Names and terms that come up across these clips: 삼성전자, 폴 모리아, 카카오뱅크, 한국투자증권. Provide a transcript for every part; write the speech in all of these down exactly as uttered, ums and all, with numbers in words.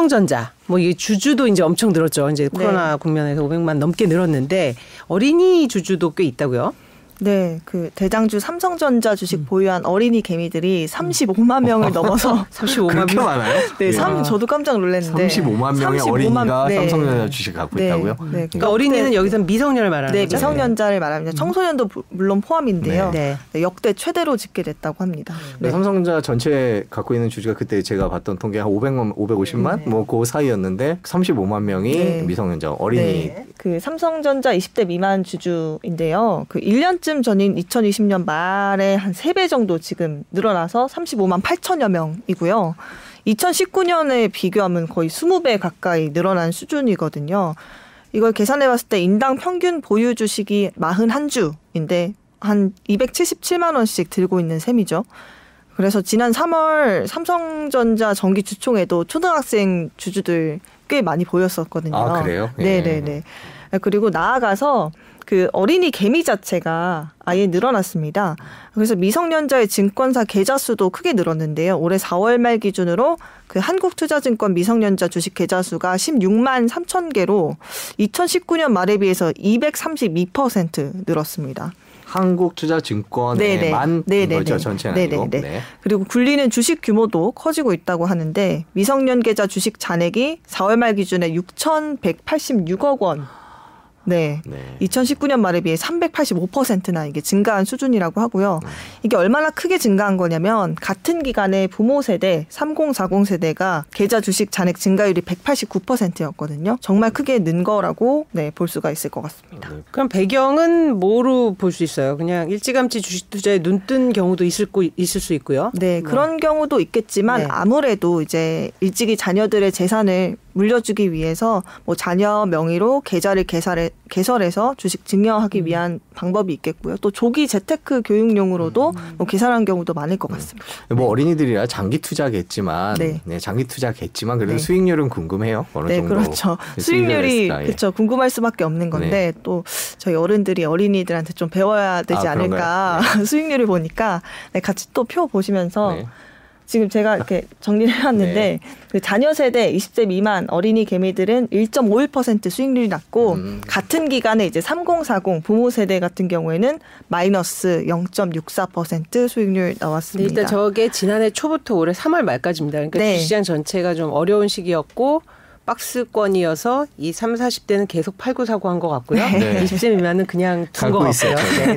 삼성전자, 뭐 이 주주도 이제 엄청 늘었죠. 이제 코로나 네. 국면에서 오백만 넘게 늘었는데 어린이 주주도 꽤 있다고요? 네, 그 대장주 삼성전자 주식 음. 보유한 어린이 개미들이 삼십오만 명을 넘어서 삼십오만 명 많아요? 네, 삼, 저도 깜짝 놀랐는데 삼십오만 명의 삼십오만, 어린이가 네. 삼성전자 주식 갖고 네. 있다고요? 네, 그러니까, 그러니까 어린이는 여기서 미성년을 말하는 네, 거죠? 미성년자를 말합니다. 청소년도 음. 물론 포함인데요. 네. 네, 역대 최대로 집계됐다고 합니다. 네. 네. 삼성전자 전체 갖고 있는 주주가 그때 제가 봤던 통계 한 오백만, 오백오십만 네. 뭐 그 사이였는데 삼십오만 명이 네. 미성년자 어린이. 네. 그 삼성전자 이십 대 미만 주주인데요. 그 일 년쯤 전인 이천이십 년 말에 한 세 배 정도 지금 늘어나서 삼십오만 팔천여 명이고요. 이천십구 년에 비교하면 거의 이십 배 가까이 늘어난 수준이거든요. 이걸 계산해봤을 때 인당 평균 보유 주식이 사십일 주인데 한 이백칠십칠만 원씩 들고 있는 셈이죠. 그래서 지난 삼월 삼성전자 정기주총에도 초등학생 주주들 꽤 많이 보였었거든요. 아, 그래요? 예. 네네네. 그리고 나아가서 그 어린이 개미 자체가 아예 늘어났습니다. 그래서 미성년자의 증권사 계좌 수도 크게 늘었는데요. 올해 사월 말 기준으로 그 한국투자증권 미성년자 주식 계좌 수가 십육만 삼천 개로 이천십구 년 말에 비해서 이백삼십이 퍼센트 늘었습니다. 한국투자증권에만 거죠, 전체는 아니고. 네. 그리고 굴리는 주식 규모도 커지고 있다고 하는데 미성년 계좌 주식 잔액이 사월 말 기준에 육천백팔십육억 원. 네. 네. 이천십구 년 말에 비해 삼백팔십오 퍼센트나 이게 증가한 수준이라고 하고요. 음. 이게 얼마나 크게 증가한 거냐면 같은 기간에 부모 세대 삼십, 사십 세대가 계좌 주식 잔액 증가율이 백팔십구 퍼센트였거든요. 정말 크게 는 거라고 네, 볼 수가 있을 것 같습니다. 네. 그럼 배경은 뭐로 볼 수 있어요? 그냥 일찌감치 주식 투자에 눈 뜬 경우도 있을, 거, 있을 수 있고요. 네. 그런 음. 경우도 있겠지만 네. 아무래도 이제 일찍이 자녀들의 재산을 물려주기 위해서 뭐 자녀 명의로 계좌를 개설해, 개설해서 주식 증여하기 음. 위한 방법이 있겠고요. 또 조기 재테크 교육용으로도 음. 뭐 개설한 경우도 많을 것 같습니다. 음. 뭐 네. 어린이들이라 장기 투자겠지만, 네. 네, 장기 투자겠지만 그래도 네. 수익률은 궁금해요. 어느 네, 정도 그렇죠. 수익률이 그렇죠. 예. 궁금할 수밖에 없는 건데 네. 또 저희 어른들이 어린이들한테 좀 배워야 되지 아, 않을까. 네. 수익률을 보니까 네, 같이 또 표 보시면서. 네. 지금 제가 이렇게 정리를 해왔는데 네. 그 자녀 세대 이십 세 미만 어린이 개미들은 일 점 오일 퍼센트 수익률이 낮고 음. 같은 기간에 이제 삼십, 사십 부모 세대 같은 경우에는 마이너스 영 점 육사 퍼센트 수익률 나왔습니다. 네, 일단 저게 지난해 초부터 올해 삼월 말까지입니다. 그러니까 네. 주시장 전체가 좀 어려운 시기였고 박스권이어서 이 삼십, 사십 대는 계속 팔고 사고 한 것 같고요. 네. 이십 세 미만은 그냥 둔 것 같아요. 네.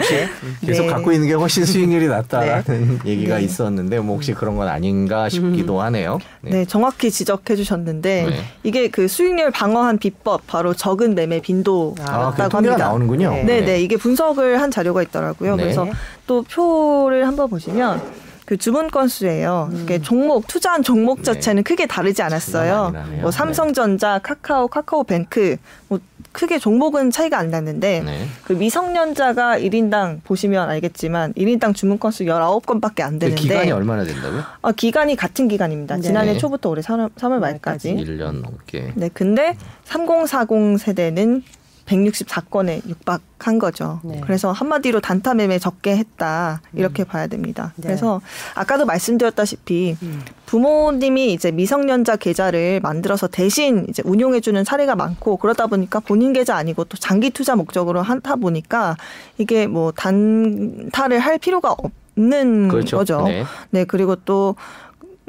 계속 네. 갖고 있는 게 훨씬 수익률이 낮다라는 네. 얘기가 네. 있었는데 뭐 혹시 그런 건 아닌가 싶기도 음. 하네요. 네. 네, 정확히 지적해 주셨는데 네. 이게 그 수익률 방어한 비법 바로 적은 매매 빈도라고 아, 합니다. 나오는군요. 네. 네. 네. 네, 이게 분석을 한 자료가 있더라고요. 네. 그래서 또 표를 한번 보시면 그 주문 건수예요. 음. 그러니까 종목 투자한 종목 자체는 네. 크게 다르지 않았어요. 뭐 삼성전자, 네. 카카오, 카카오뱅크 뭐 크게 종목은 차이가 안 났는데 네. 그 미성년자가 일 인당 보시면 알겠지만 일 인당 주문 건수 열아홉 건밖에 안 되는데 기간이 얼마나 된다고요? 아, 기간이 같은 기간입니다. 네. 지난해 초부터 올해 삼월 말까지. 일 년 넘게. 네, 근데 삼십, 사십 세대는 백육십사 건에 육박한 거죠. 네. 그래서 한마디로 단타 매매 적게 했다. 이렇게 음. 봐야 됩니다. 네. 그래서 아까도 말씀드렸다시피 음. 부모님이 이제 미성년자 계좌를 만들어서 대신 이제 운용해 주는 사례가 많고 그러다 보니까 본인 계좌 아니고 또 장기 투자 목적으로 하다 보니까 이게 뭐 단타를 할 필요가 없는 그렇죠. 거죠. 네. 네. 그리고 또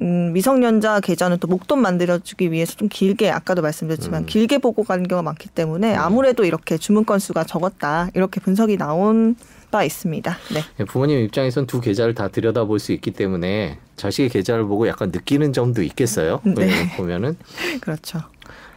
음, 미성년자 계좌는 또 목돈 만들어주기 위해서 좀 길게 아까도 말씀드렸지만 음. 길게 보고 가는 경우가 많기 때문에 아무래도 이렇게 주문 건수가 적었다 이렇게 분석이 나온 바 있습니다. 네. 부모님 입장에선 두 계좌를 다 들여다볼 수 있기 때문에 자식의 계좌를 보고 약간 느끼는 점도 있겠어요. 네. 보면은 그렇죠.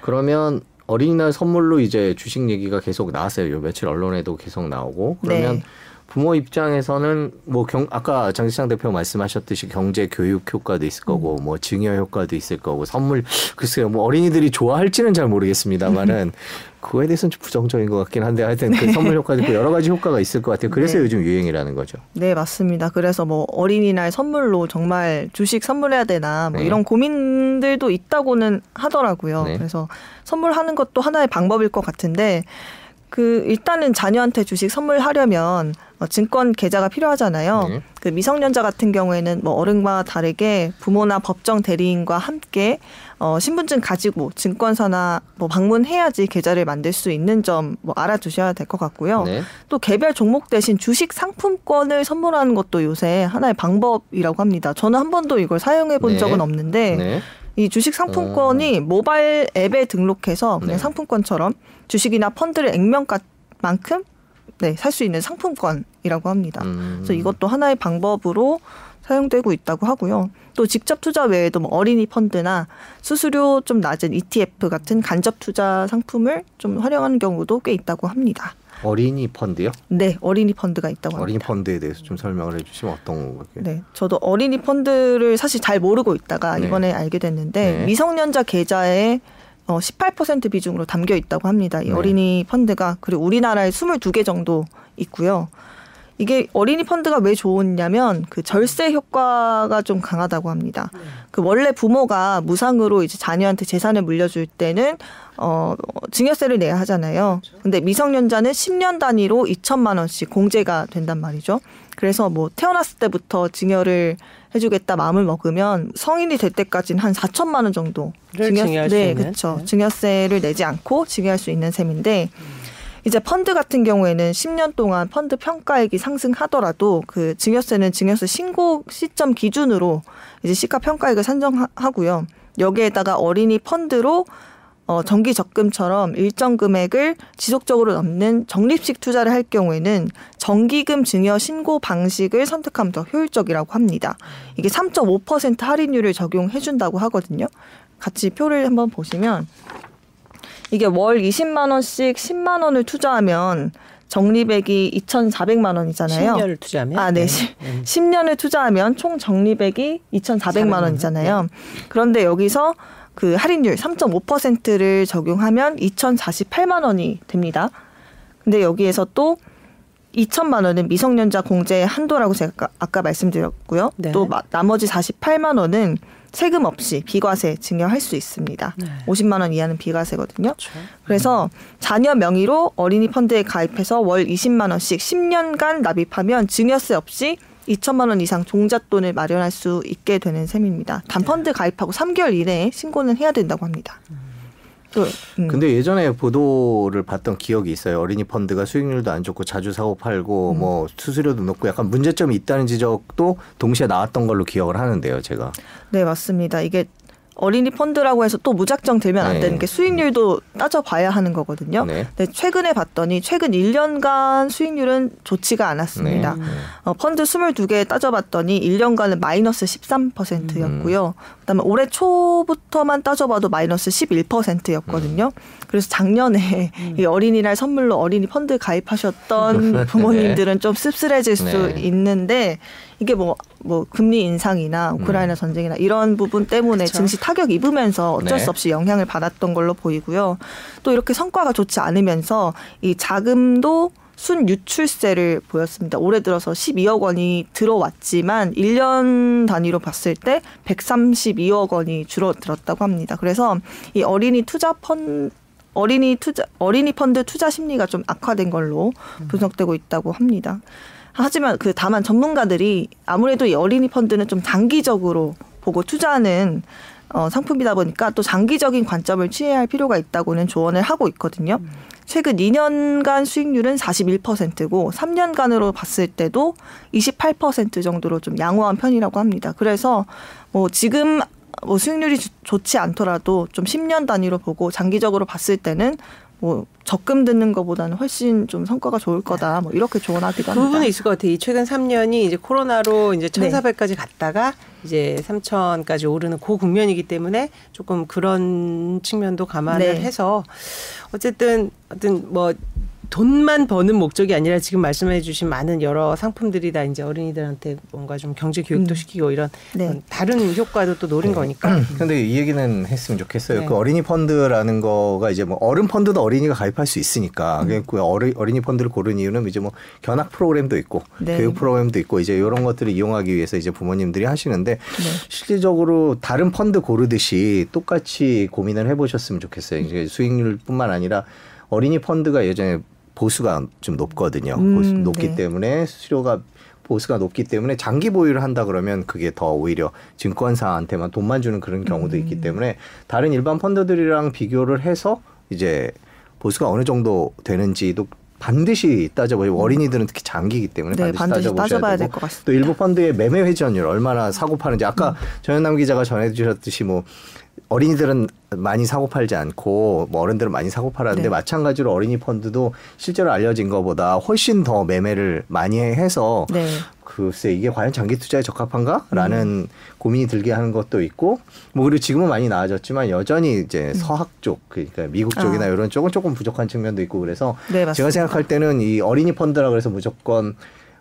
그러면 어린이날 선물로 이제 주식 얘기가 계속 나왔어요. 요 며칠 언론에도 계속 나오고 그러면 네. 부모 입장에서는 뭐 경, 아까 장시창 대표 말씀하셨듯이 경제 교육 효과도 있을 거고 뭐 증여 효과도 있을 거고 선물 글쎄요 뭐 어린이들이 좋아할지는 잘 모르겠습니다만은 그거에 대해서는 좀 부정적인 것 같긴 한데 하여튼 네. 그 선물 효과도 있고 여러 가지 효과가 있을 것 같아요. 그래서 네. 요즘 유행이라는 거죠. 네 맞습니다. 그래서 뭐 어린이날 선물로 정말 주식 선물해야 되나 뭐 네. 이런 고민들도 있다고는 하더라고요. 네. 그래서 선물하는 것도 하나의 방법일 것 같은데 그 일단은 자녀한테 주식 선물하려면 증권 계좌가 필요하잖아요. 네. 그 미성년자 같은 경우에는 뭐 어른과 다르게 부모나 법정 대리인과 함께 어, 신분증 가지고 증권사나 뭐 방문해야지 계좌를 만들 수 있는 점 뭐 알아두셔야 될 것 같고요. 네. 또 개별 종목 대신 주식 상품권을 선물하는 것도 요새 하나의 방법이라고 합니다. 저는 한 번도 이걸 사용해 본 네. 적은 없는데 네. 이 주식 상품권이 어. 모바일 앱에 등록해서 그냥 네. 상품권처럼 주식이나 펀드를 액면가만큼 네, 살 수 있는 상품권이라고 합니다. 음. 그래서 이것도 하나의 방법으로 사용되고 있다고 하고요. 또 직접 투자 외에도 뭐 어린이 펀드나 수수료 좀 낮은 이티에프 같은 간접 투자 상품을 좀 활용하는 경우도 꽤 있다고 합니다. 어린이 펀드요? 네, 어린이 펀드가 있다고 합니다. 어린이 펀드에 대해서 좀 설명을 해주시면 어떤 거예요? 네, 저도 어린이 펀드를 사실 잘 모르고 있다가 네. 이번에 알게 됐는데 네. 미성년자 계좌에 어, 십팔 퍼센트 비중으로 담겨 있다고 합니다. 이 네. 어린이 펀드가. 그리고 우리나라에 스물두 개 정도 있고요. 이게 어린이 펀드가 왜 좋으냐면 그 절세 효과가 좀 강하다고 합니다. 그 원래 부모가 무상으로 이제 자녀한테 재산을 물려줄 때는 어, 증여세를 내야 하잖아요. 근데 미성년자는 십 년 단위로 이천만 원씩 공제가 된단 말이죠. 그래서 뭐 태어났을 때부터 증여를 해주겠다 마음을 먹으면 성인이 될 때까지는 한 사천만 원 정도 증여, 증여할 네, 수 있는. 그렇죠. 증여세를 내지 않고 증여할 수 있는 셈인데 이제 펀드 같은 경우에는 십 년 동안 펀드 평가액이 상승하더라도 그 증여세는 증여세 신고 시점 기준으로 이제 시가 평가액을 산정하고요. 여기에다가 어린이 펀드로 어, 정기 적금처럼 일정 금액을 지속적으로 넘는 적립식 투자를 할 경우에는 정기금 증여 신고 방식을 선택하면 더 효율적이라고 합니다. 이게 삼 점 오 퍼센트 할인율을 적용해 준다고 하거든요. 같이 표를 한번 보시면 이게 월 이십만 원씩 십만 원을 투자하면 적립액이 이천사백만 원이잖아요. 십 년을 투자하면? 아, 네. 네. 십 년을 투자하면 총 적립액이 이천사백만 원이잖아요. 네. 그런데 여기서 그 할인율 삼 점 오 퍼센트를 적용하면 이천사십팔만 원이 됩니다. 근데 여기에서 또 이천만 원은 미성년자 공제 한도라고 제가 아까, 아까 말씀드렸고요. 네. 또 마, 나머지 사십팔만 원은 세금 없이 비과세 증여할 수 있습니다. 네. 오십만 원 이하는 비과세거든요. 그렇죠. 그래서 자녀 명의로 어린이 펀드에 가입해서 월 이십만 원씩 십 년간 납입하면 증여세 없이 이천만 원 이상 종잣돈을 마련할 수 있게 되는 셈입니다. 단 펀드 가입하고 삼 개월 이내에 신고는 해야 된다고 합니다. 또, 음. 근데 예전에 보도를 봤던 기억이 있어요. 어린이 펀드가 수익률도 안 좋고 자주 사고 팔고 음. 뭐 수수료도 높고 약간 문제점이 있다는 지적도 동시에 나왔던 걸로 기억을 하는데요. 제가. 네, 맞습니다. 이게 어린이 펀드라고 해서 또 무작정 들면 안 네. 되는 게 수익률도 따져봐야 하는 거거든요. 네. 근데 최근에 봤더니 최근 일 년간 수익률은 좋지가 않았습니다. 네. 어, 펀드 스물두 개 따져봤더니 일 년간은 마이너스 십삼 퍼센트였고요. 음. 그다음에 올해 초부터만 따져봐도 마이너스 십일 퍼센트였거든요. 음. 그래서 작년에 음. 이 어린이날 선물로 어린이 펀드 가입하셨던 부모님들은 네. 좀 씁쓸해질 수 네. 있는데 이게 뭐, 뭐 금리 인상이나 우크라이나 음. 전쟁이나 이런 부분 때문에 그쵸. 증시 타격 입으면서 어쩔 네. 수 없이 영향을 받았던 걸로 보이고요. 또 이렇게 성과가 좋지 않으면서 이 자금도 순유출세를 보였습니다. 올해 들어서 십이억 원이 들어왔지만 일 년 단위로 봤을 때 백삼십이억 원이 줄어들었다고 합니다. 그래서 이 어린이 투자 펀드 어린이 투자 어린이 펀드 투자 심리가 좀 악화된 걸로 분석되고 있다고 합니다. 하지만 그 다만 전문가들이 아무래도 이 어린이 펀드는 좀 장기적으로 보고 투자하는 어, 상품이다 보니까 또 장기적인 관점을 취해야 할 필요가 있다고는 조언을 하고 있거든요. 음. 최근 이 년간 수익률은 사십일 퍼센트고 삼 년간으로 봤을 때도 이십팔 퍼센트 정도로 좀 양호한 편이라고 합니다. 그래서 뭐 지금 뭐 수익률이 좋지 않더라도 좀 십 년 단위로 보고 장기적으로 봤을 때는 뭐 적금 듣는 것보다는 훨씬 좀 성과가 좋을 거다. 뭐 이렇게 조언하기도 합니다. 그 부분에 있을 것 같아요. 이 최근 삼 년이 이제 코로나로 이제 천사백까지 네. 갔다가 이제 삼천까지 오르는 그 국면이기 때문에 조금 그런 측면도 감안을 네. 해서 어쨌든 어떤 뭐 돈만 버는 목적이 아니라 지금 말씀해 주신 많은 여러 상품들이 다 이제 어린이들한테 뭔가 좀 경제 교육도 음. 시키고 이런 네. 다른 효과도 또 노린 네. 거니까. 그런데 이 얘기는 했으면 좋겠어요. 네. 그 어린이 펀드라는 거가 이제 뭐 어른 펀드도 어린이가 가입할 수 있으니까. 음. 그러니까 어리, 어린이 펀드를 고른 이유는 이제 뭐 견학 프로그램도 있고 네. 교육 프로그램도 있고 이제 이런 것들을 이용하기 위해서 이제 부모님들이 하시는데 네. 실질적으로 다른 펀드 고르듯이 똑같이 고민을 해보셨으면 좋겠어요. 이제 수익률뿐만 아니라 어린이 펀드가 예전에 보수가 좀 높거든요. 음, 보수, 높기 네. 때문에 수수료가 보수가 높기 때문에 장기 보유를 한다 그러면 그게 더 오히려 증권사한테만 돈만 주는 그런 경우도 음. 있기 때문에 다른 일반 펀드들이랑 비교를 해서 이제 보수가 어느 정도 되는지도 반드시 따져보시고 어린이들은 특히 장기이기 때문에 네, 반드시, 반드시 따져보셔야 되고 또 일부 펀드의 매매 회전율 얼마나 사고 파는지 아까 음. 전현남 기자가 전해주셨듯이 뭐 어린이들은 많이 사고 팔지 않고 뭐 어른들은 많이 사고 팔았는데 네. 마찬가지로 어린이 펀드도 실제로 알려진 것보다 훨씬 더 매매를 많이 해서 네. 글쎄 이게 과연 장기 투자에 적합한가라는 음. 고민이 들게 하는 것도 있고 뭐 그리고 지금은 많이 나아졌지만 여전히 이제 음. 서학 쪽 그러니까 미국 쪽이나 아. 이런 쪽은 조금 부족한 측면도 있고 그래서 네, 제가 생각할 때는 이 어린이 펀드라 그래서 무조건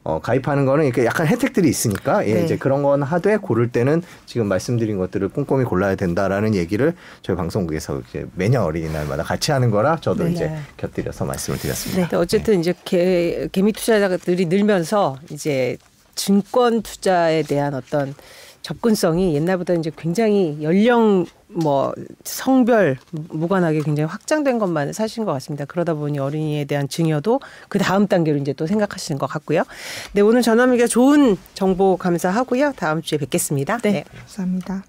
어, 가입하는 거는 이렇게 약간 혜택들이 있으니까 예, 네. 이제 그런 건 하되 고를 때는 지금 말씀드린 것들을 꼼꼼히 골라야 된다라는 얘기를 저희 방송국에서 이제 매년 어린이날마다 같이 하는 거라 저도 네. 이제 곁들여서 말씀을 드렸습니다. 네. 어쨌든 네. 이제 개, 개미 투자자들이 늘면서 이제 증권 투자에 대한 어떤 접근성이 옛날보다 이제 굉장히 연령 뭐 성별 무관하게 굉장히 확장된 것만 사실인 것 같습니다. 그러다 보니 어린이에 대한 증여도 그 다음 단계로 이제 또 생각하시는 것 같고요. 네, 오늘 전남이가 좋은 정보 감사하고요. 다음 주에 뵙겠습니다. 네, 네. 감사합니다.